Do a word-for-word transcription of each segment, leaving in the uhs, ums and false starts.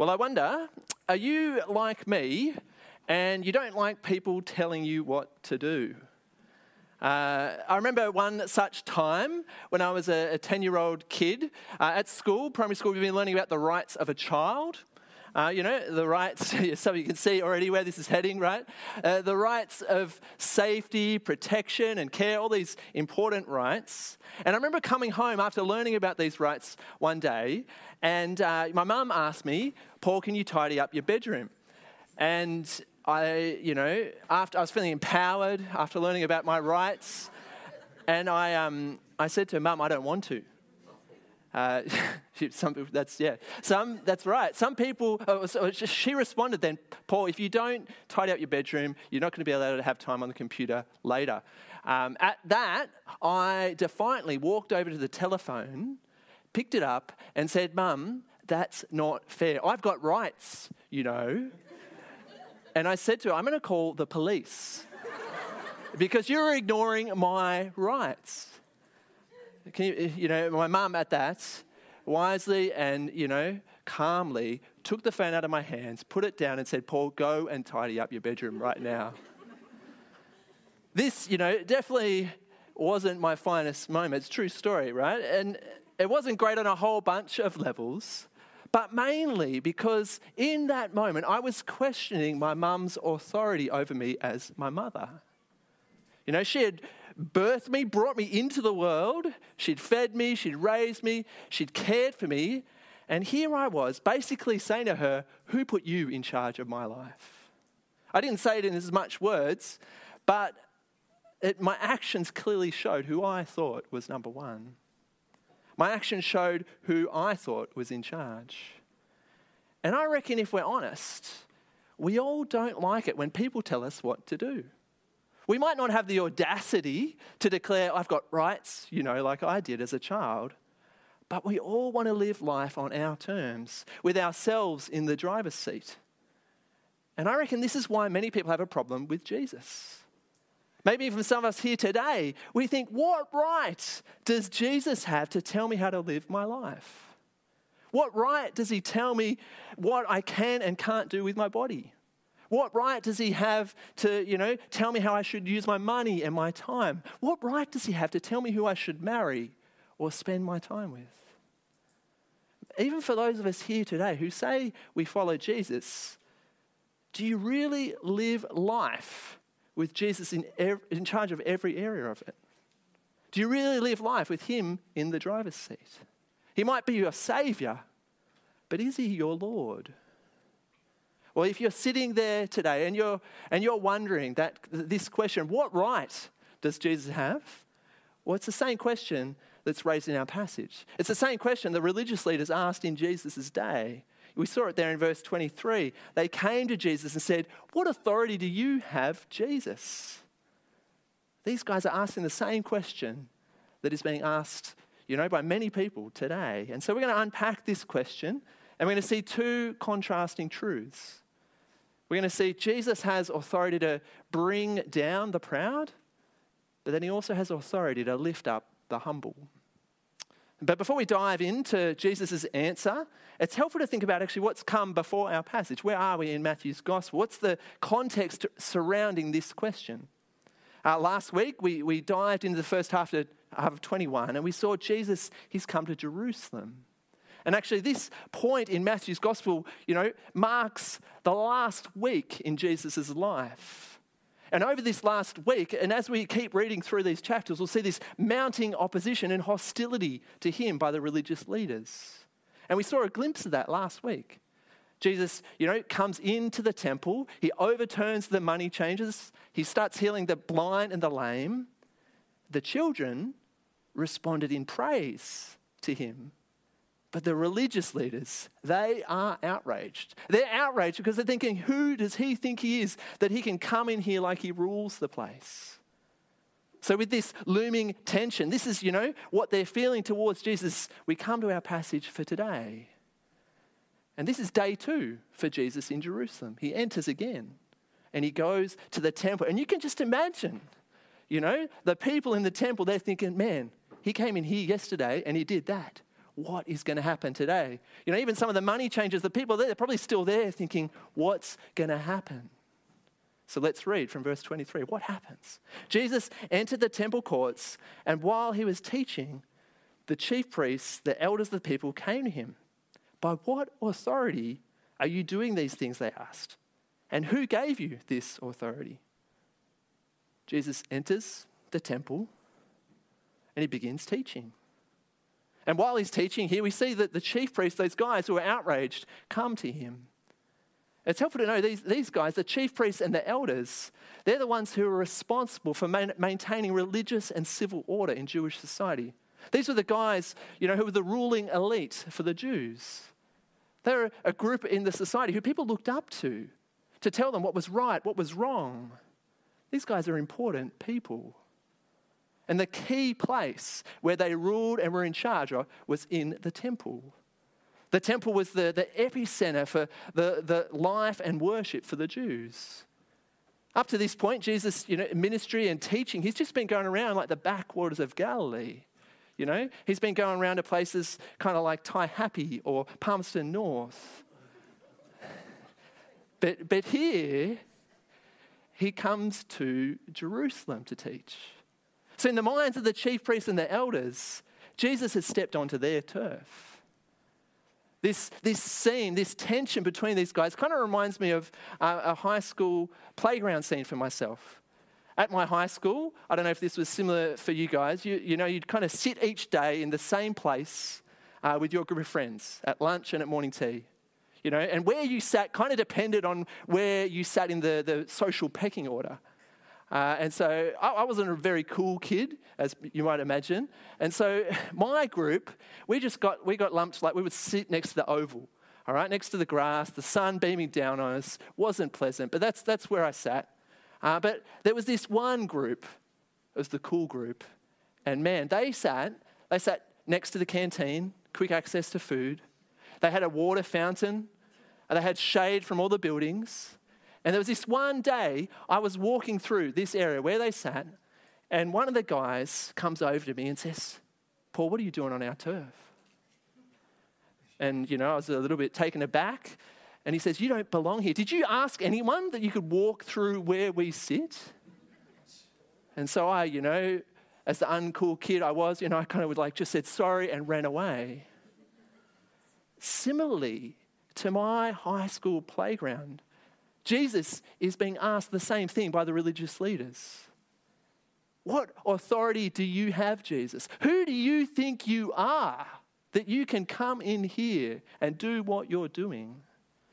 Well, I wonder, are you like me and you don't like people telling you what to do? Uh, I remember one such time when I was a ten-year-old kid uh, at school, primary school. We've been learning about the rights of a child. Uh, you know, the rights, so you can see already where this is heading, right? Uh, the rights of safety, protection and care, all these important rights. And I remember coming home after learning about these rights one day, and uh, my mum asked me, "Paul, can you tidy up your bedroom?" And I, you know, after I was feeling empowered after learning about my rights, and I, um, I said to Mum, "I don't want to." Uh, some that's yeah. Some that's right. Some people. Uh, so she responded then, "Paul, if you don't tidy up your bedroom, you're not going to be allowed to have time on the computer later." Um, at that, I defiantly walked over to the telephone, picked it up, and said, "Mum, that's not fair. I've got rights, you know." And I said to her, "I'm going to call the police because you're ignoring my rights." Can you, you know, my mum at that wisely and, you know, calmly took the phone out of my hands, put it down and said, "Paul, go and tidy up your bedroom right now." This, you know, definitely wasn't my finest moment. It's a true story, right? And it wasn't great on a whole bunch of levels, but mainly because in that moment I was questioning my mum's authority over me as my mother. You know, she had birthed me, brought me into the world. She'd fed me, she'd raised me, she'd cared for me. And here I was basically saying to her, "Who put you in charge of my life?" I didn't say it in as much words, but it, my actions clearly showed who I thought was number one. My actions showed who I thought was in charge. And I reckon if we're honest, we all don't like it when people tell us what to do. We might not have the audacity to declare, "I've got rights," you know, like I did as a child, but we all want to live life on our terms, with ourselves in the driver's seat. And I reckon this is why many people have a problem with Jesus. Maybe even some of us here today, we think, what right does Jesus have to tell me how to live my life? What right does he tell me what I can and can't do with my body? What right does he have to, you know, tell me how I should use my money and my time? What right does he have to tell me who I should marry or spend my time with? Even for those of us here today who say we follow Jesus, do you really live life with Jesus in, ev- in charge of every area of it? Do you really live life with him in the driver's seat? He might be your saviour, but is he your Lord? Well, if you're sitting there today and you're and you're wondering that this question, what right does Jesus have? Well, it's the same question that's raised in our passage. It's the same question the religious leaders asked in Jesus' day. We saw it there in verse twenty-three. They came to Jesus and said, "What authority do you have, Jesus?" These guys are asking the same question that is being asked, you know, by many people today. And so we're going to unpack this question. And we're going to see two contrasting truths. We're going to see Jesus has authority to bring down the proud, but then he also has authority to lift up the humble. But before we dive into Jesus' answer, it's helpful to think about actually what's come before our passage. Where are we in Matthew's gospel? What's the context surrounding this question? Uh, last week, we, we dived into the first half of, half of twenty-one, and we saw Jesus, he's come to Jerusalem. And actually this point in Matthew's gospel, you know, marks the last week in Jesus' life. And over this last week, and as we keep reading through these chapters, we'll see this mounting opposition and hostility to him by the religious leaders. And we saw a glimpse of that last week. Jesus, you know, comes into the temple. He overturns the money changers. He starts healing the blind and the lame. The children responded in praise to him. But the religious leaders, they are outraged. They're outraged because they're thinking, who does he think he is that he can come in here like he rules the place? So with this looming tension, this is, you know, what they're feeling towards Jesus. We come to our passage for today. And this is day two for Jesus in Jerusalem. He enters again and he goes to the temple. And you can just imagine, you know, the people in the temple, they're thinking, man, he came in here yesterday and he did that. what is going to happen today? You know, even some of the money changers, the people there, they're probably still there thinking, what's going to happen? So let's read from verse twenty-three. What happens? Jesus entered the temple courts, and while he was teaching, the chief priests, the elders of the people came to him. By what authority are you doing these things, they asked. And who gave you this authority? Jesus enters the temple and he begins teaching. And while he's teaching here, we see that the chief priests, those guys who are outraged, come to him. It's helpful to know these, these guys, the chief priests and the elders, they're the ones who are responsible for man, maintaining religious and civil order in Jewish society. These were the guys, you know, who were the ruling elite for the Jews. They're a group in the society who people looked up to, to tell them what was right, what was wrong. These guys are important people. And the key place where they ruled and were in charge of was in the temple. The temple was the, the epicenter for the, the life and worship for the Jews. Up to this point, Jesus' you know, ministry and teaching, he's just been going around like the backwaters of Galilee. You know, he's been going around to places kind of like Taihape or Palmerston North. But, but here, he comes to Jerusalem to teach. So in the minds of the chief priests and the elders, Jesus has stepped onto their turf. This, this scene, this tension between these guys kind of reminds me of uh, a high school playground scene for myself. At my high school, I don't know if this was similar for you guys, you, you know, you'd kind of sit each day in the same place uh, with your group of friends at lunch and at morning tea. You know, and where you sat kind of depended on where you sat in the, the social pecking order. Uh, and so I, I wasn't a very cool kid, as you might imagine. And so my group, we just got, we got lumped, like we would sit next to the oval, all right, next to the grass, the sun beaming down on us. Wasn't pleasant, but that's, that's where I sat. Uh, but there was this one group, it was the cool group. And man, they sat, they sat next to the canteen, quick access to food. They had a water fountain, and they had shade from all the buildings. And there was this one day, I was walking through this area where they sat, and one of the guys comes over to me and says, "Paul, what are you doing on our turf?" And, you know, I was a little bit taken aback, and he says, "You don't belong here. Did you ask anyone that you could walk through where we sit?" And so I, you know, as the uncool kid I was, you know, I kind of would like just said sorry and ran away. Similarly to my high school playground, Jesus is being asked the same thing by the religious leaders. What authority do you have, Jesus? Who do you think you are that you can come in here and do what you're doing?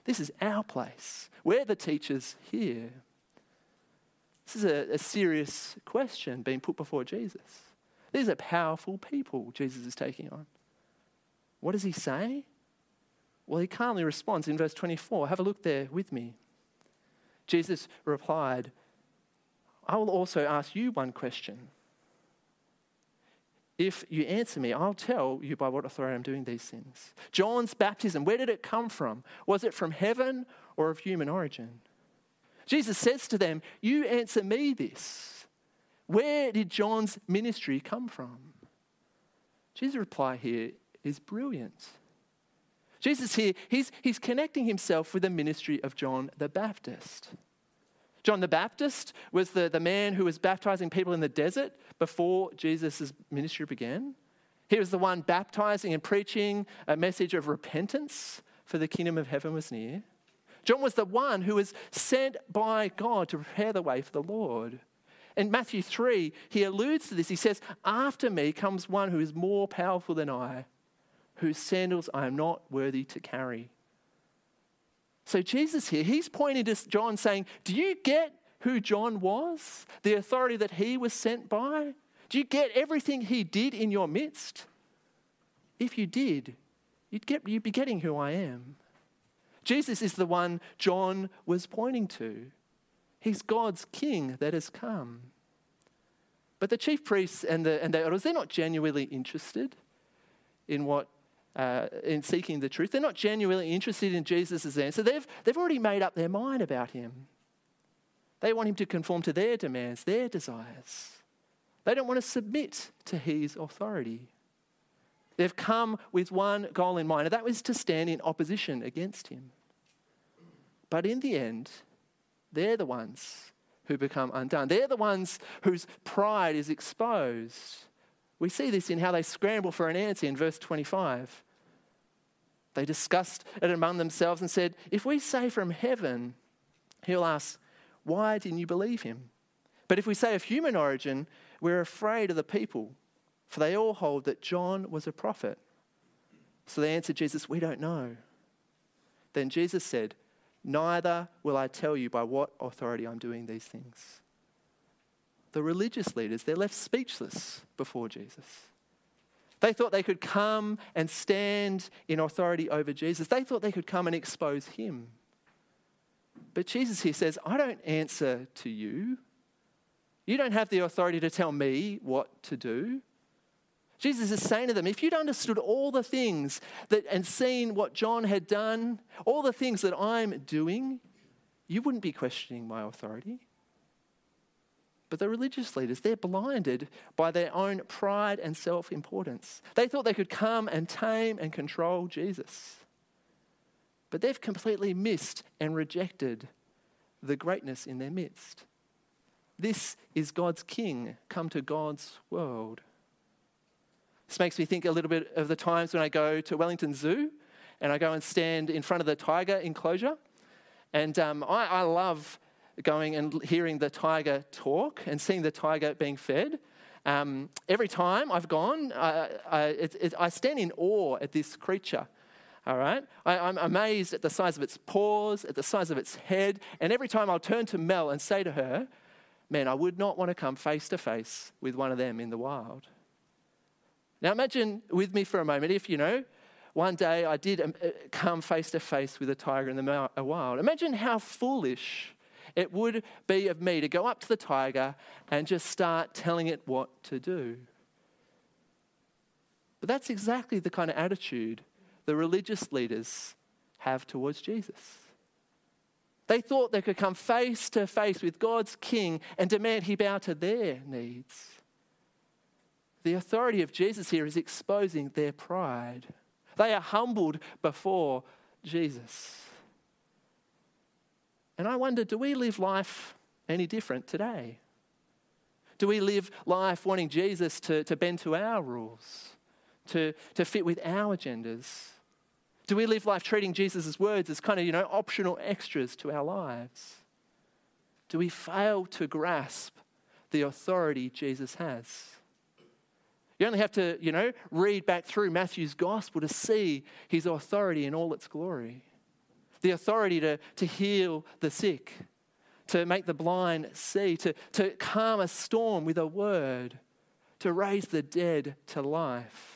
This is our place. We're the teachers here. This is a, a serious question being put before Jesus. These are powerful people Jesus is taking on. What does he say? Well, he calmly responds in verse twenty-four. Have a look there with me. Jesus replied, "I will also ask you one question. If you answer me, I'll tell you by what authority I'm doing these things. John's baptism, where did it come from? Was it from heaven or of human origin?" Jesus says to them, "You answer me this. Where did John's ministry come from?" Jesus' reply here is brilliant. Jesus here, he's, he's connecting himself with the ministry of John the Baptist. John the Baptist was the, the man who was baptizing people in the desert before Jesus' ministry began. He was the one baptizing and preaching a message of repentance, for the kingdom of heaven was near. John was the one who was sent by God to prepare the way for the Lord. In Matthew three, he alludes to this. He says, "After me comes one who is more powerful than I, whose sandals I am not worthy to carry." So Jesus here, he's pointing to John saying, do you get who John was? The authority that he was sent by? Do you get everything he did in your midst? If you did, you'd, get, you'd be getting who I am. Jesus is the one John was pointing to. He's God's king that has come. But the chief priests and the, and the elders, they're not genuinely interested in what Uh, in seeking the truth. They're not genuinely interested in Jesus' answer. They've, they've already made up their mind about him. They want him to conform to their demands, their desires. They don't want to submit to his authority. They've come with one goal in mind, and that was to stand in opposition against him. But in the end, they're the ones who become undone. They're the ones whose pride is exposed. We see this in how they scramble for an answer in verse twenty-five. They discussed it among themselves and said, if we say from heaven, he'll ask, why didn't you believe him? But if we say of human origin, we're afraid of the people, for they all hold that John was a prophet. So they answered Jesus, we don't know. Then Jesus said, neither will I tell you by what authority I'm doing these things. The religious leaders, they're left speechless before Jesus. They thought they could come and stand in authority over Jesus. They thought they could come and expose him. But Jesus here says, I don't answer to you. You don't have the authority to tell me what to do. Jesus is saying to them, if you'd understood all the things that and seen what John had done, all the things that I'm doing, you wouldn't be questioning my authority. But the religious leaders, they're blinded by their own pride and self-importance. They thought they could come and tame and control Jesus. But they've completely missed and rejected the greatness in their midst. This is God's King come to God's world. This makes me think a little bit of the times when I go to Wellington Zoo and I go and stand in front of the tiger enclosure. And um, I, I love going and hearing the tiger talk and seeing the tiger being fed. Um, every time I've gone, I, I, it, it, I stand in awe at this creature. All right? I, I'm amazed at the size of its paws, at the size of its head. And every time I'll turn to Mel and say to her, man, I would not want to come face to face with one of them in the wild. Now imagine with me for a moment if, you know, one day I did come face to face with a tiger in the wild. Imagine how foolish it would be of me to go up to the tiger and just start telling it what to do. But that's exactly the kind of attitude the religious leaders have towards Jesus. They thought they could come face to face with God's King and demand he bow to their needs. The authority of Jesus here is exposing their pride. They are humbled before Jesus. And I wonder, do we live life any different today? Do we live life wanting Jesus to, to bend to our rules, to, to fit with our agendas? Do we live life treating Jesus' words as kind of, you know, optional extras to our lives? Do we fail to grasp the authority Jesus has? You only have to, you know, read back through Matthew's gospel to see his authority in all its glory. The authority to, to heal the sick, to make the blind see, to, to calm a storm with a word, to raise the dead to life.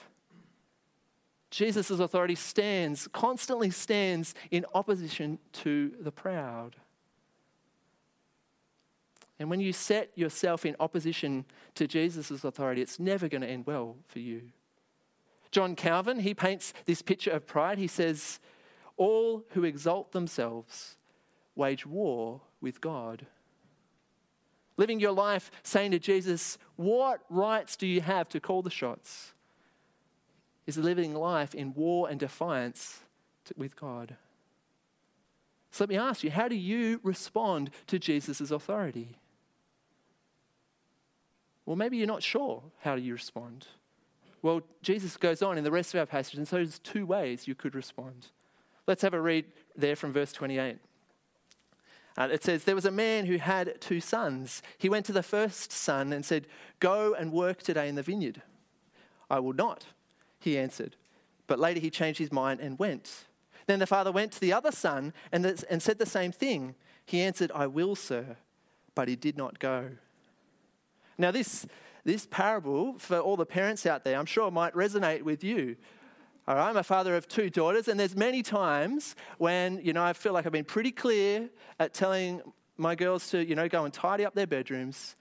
Jesus' authority stands, constantly stands in opposition to the proud. And when you set yourself in opposition to Jesus' authority, it's never going to end well for you. John Calvin, he paints this picture of pride. He says, all who exalt themselves wage war with God. Living your life saying to Jesus, what rights do you have to call the shots? Is living life in war and defiance with God. So let me ask you, how do you respond to Jesus' authority? Well, maybe you're not sure how you respond. Well, Jesus goes on in the rest of our passage, and so there's two ways you could respond. Let's have a read there from verse twenty-eight. Uh, it says, there was a man who had two sons. He went to the first son and said, go and work today in the vineyard. I will not, he answered. But later he changed his mind and went. Then the father went to the other son and, th- and said the same thing. He answered, I will, sir. But he did not go. Now this, this parable, for all the parents out there, I'm sure might resonate with you. All right, I'm a father of two daughters, and there's many times when, you know, I feel like I've been pretty clear at telling my girls to, you know, go and tidy up their bedrooms,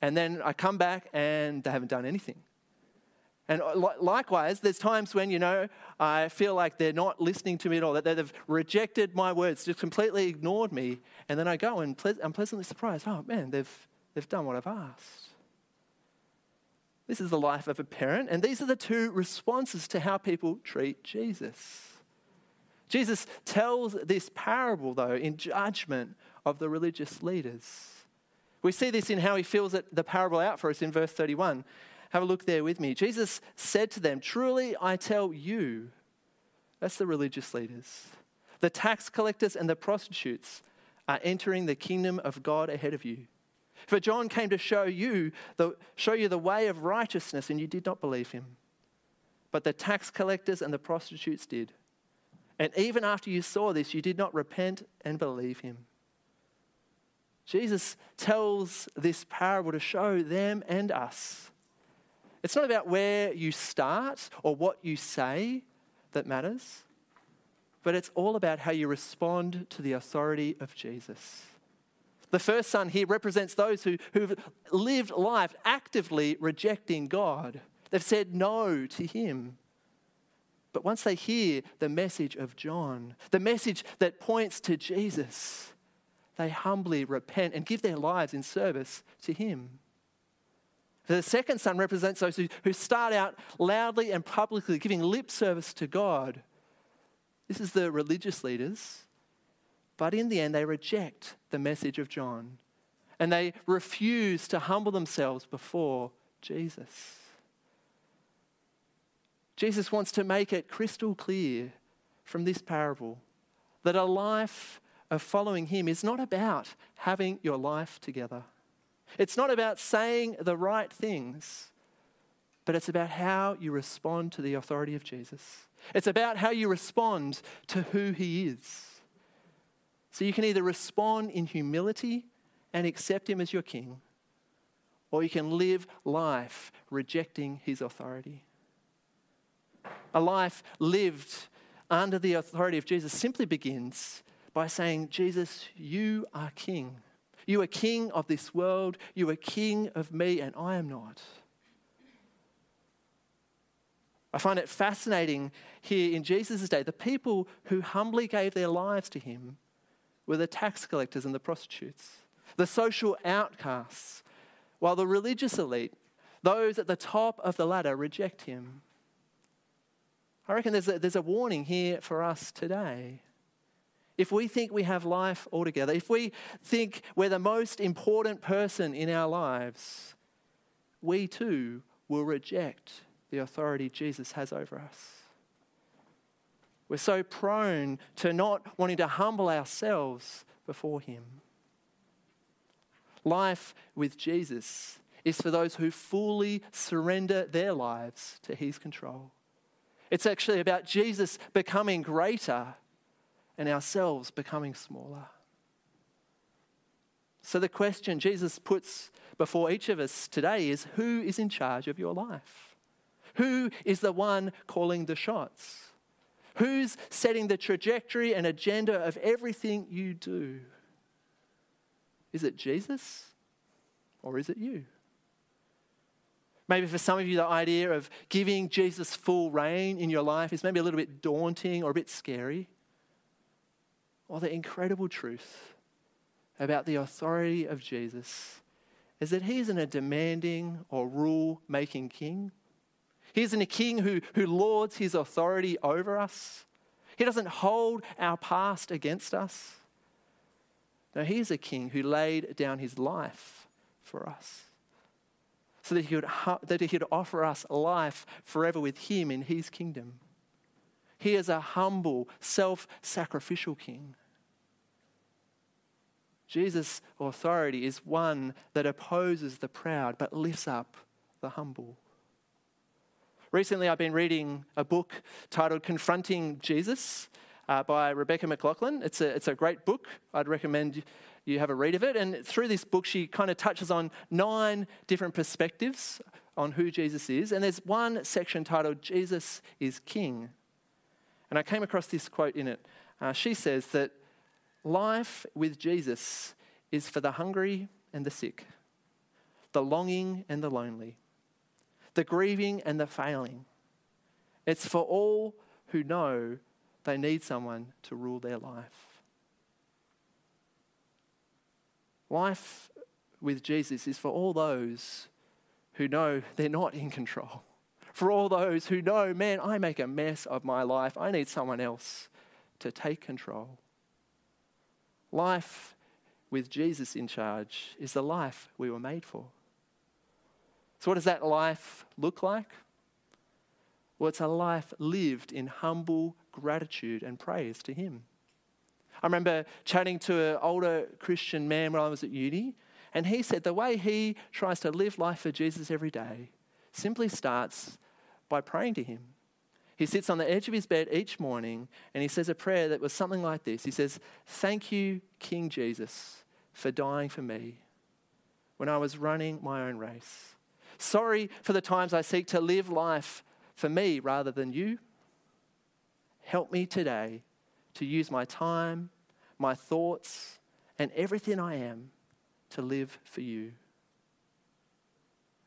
and then I come back and they haven't done anything. And likewise, there's times when, you know, I feel like they're not listening to me at all, that they've rejected my words, just completely ignored me. And then I go and ple- I'm pleasantly surprised. Oh, man, they've, they've done what I've asked. This is the life of a parent, and these are the two responses to how people treat Jesus. Jesus tells this parable, though, in judgment of the religious leaders. We see this in how he fills the parable out for us in verse thirty-one. Have a look there with me. Jesus said to them, "Truly I tell you," that's the religious leaders, "the tax collectors and the prostitutes are entering the kingdom of God ahead of you. For John came to show you the, show you the way of righteousness, and you did not believe him. But the tax collectors and the prostitutes did. And even after you saw this, you did not repent and believe him." Jesus tells this parable to show them and us. It's not about where you start or what you say that matters, but it's all about how you respond to the authority of Jesus. The first son here represents those who, who've lived life actively rejecting God. They've said no to him. But once they hear the message of John, the message that points to Jesus, they humbly repent and give their lives in service to him. The second son represents those who, who start out loudly and publicly giving lip service to God. This is the religious leaders, but in the end they reject the message of John and they refuse to humble themselves before Jesus. Jesus wants to make it crystal clear from this parable that a life of following him is not about having your life together. It's not about saying the right things, but it's about how you respond to the authority of Jesus. It's about how you respond to who he is. So you can either respond in humility and accept him as your king, or you can live life rejecting his authority. A life lived under the authority of Jesus simply begins by saying, "Jesus, you are king. You are king of this world. You are king of me, and I am not." I find it fascinating here in Jesus' day, the people who humbly gave their lives to him were the tax collectors and the prostitutes, the social outcasts, while the religious elite, those at the top of the ladder, reject him. I reckon there's a, there's a warning here for us today. If we think we have life altogether, if we think we're the most important person in our lives, we too will reject the authority Jesus has over us. We're so prone to not wanting to humble ourselves before him. Life with Jesus is for those who fully surrender their lives to his control. It's actually about Jesus becoming greater and ourselves becoming smaller. So the question Jesus puts before each of us today is, who is in charge of your life? Who is the one calling the shots? Who's setting the trajectory and agenda of everything you do? Is it Jesus or is it you? Maybe for some of you, the idea of giving Jesus full reign in your life is maybe a little bit daunting or a bit scary. Or the incredible truth about the authority of Jesus is that he isn't a demanding or rule-making king. He isn't a king who, who lords his authority over us. He doesn't hold our past against us. No, he is a king who laid down his life for us, so that he, would, that he could offer us life forever with him in his kingdom. He is a humble, self-sacrificial king. Jesus' authority is one that opposes the proud but lifts up the humble. Recently, I've been reading a book titled Confronting Jesus uh, by Rebecca McLaughlin. It's a, it's a great book. I'd recommend you have a read of it. And through this book, she kind of touches on nine different perspectives on who Jesus is. And there's one section titled, "Jesus is King." And I came across this quote in it. Uh, she says that life with Jesus is for the hungry and the sick, the longing and the lonely, the grieving and the failing. It's for all who know they need someone to rule their life. Life with Jesus is for all those who know they're not in control. For all those who know, man, I make a mess of my life. I need someone else to take control. Life with Jesus in charge is the life we were made for. So what does that life look like? Well, it's a life lived in humble gratitude and praise to him. I remember chatting to an older Christian man when I was at uni, and he said the way he tries to live life for Jesus every day simply starts by praying to him. He sits on the edge of his bed each morning and he says a prayer that was something like this. He says, "Thank you, King Jesus, for dying for me when I was running my own race. Sorry for the times I seek to live life for me rather than you. Help me today to use my time, my thoughts, and everything I am to live for you."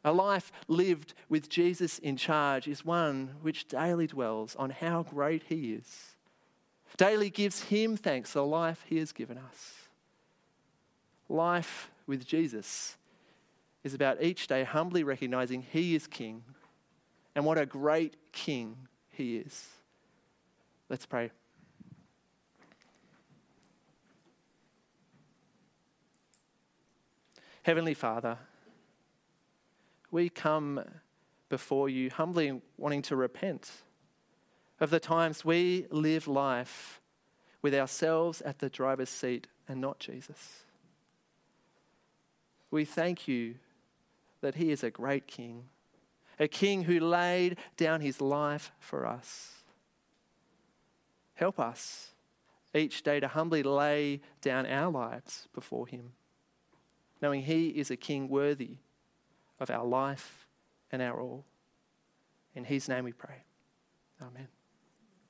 A life lived with Jesus in charge is one which daily dwells on how great he is, daily gives him thanks for the life he has given us. Life with Jesus is about each day humbly recognizing he is king, and what a great king he is. Let's pray. Heavenly Father, we come before you humbly wanting to repent of the times we live life with ourselves at the driver's seat and not Jesus. We thank you that he is a great king, a king who laid down his life for us. Help us each day to humbly lay down our lives before him, knowing he is a king worthy of our life and our all. In his name we pray. Amen.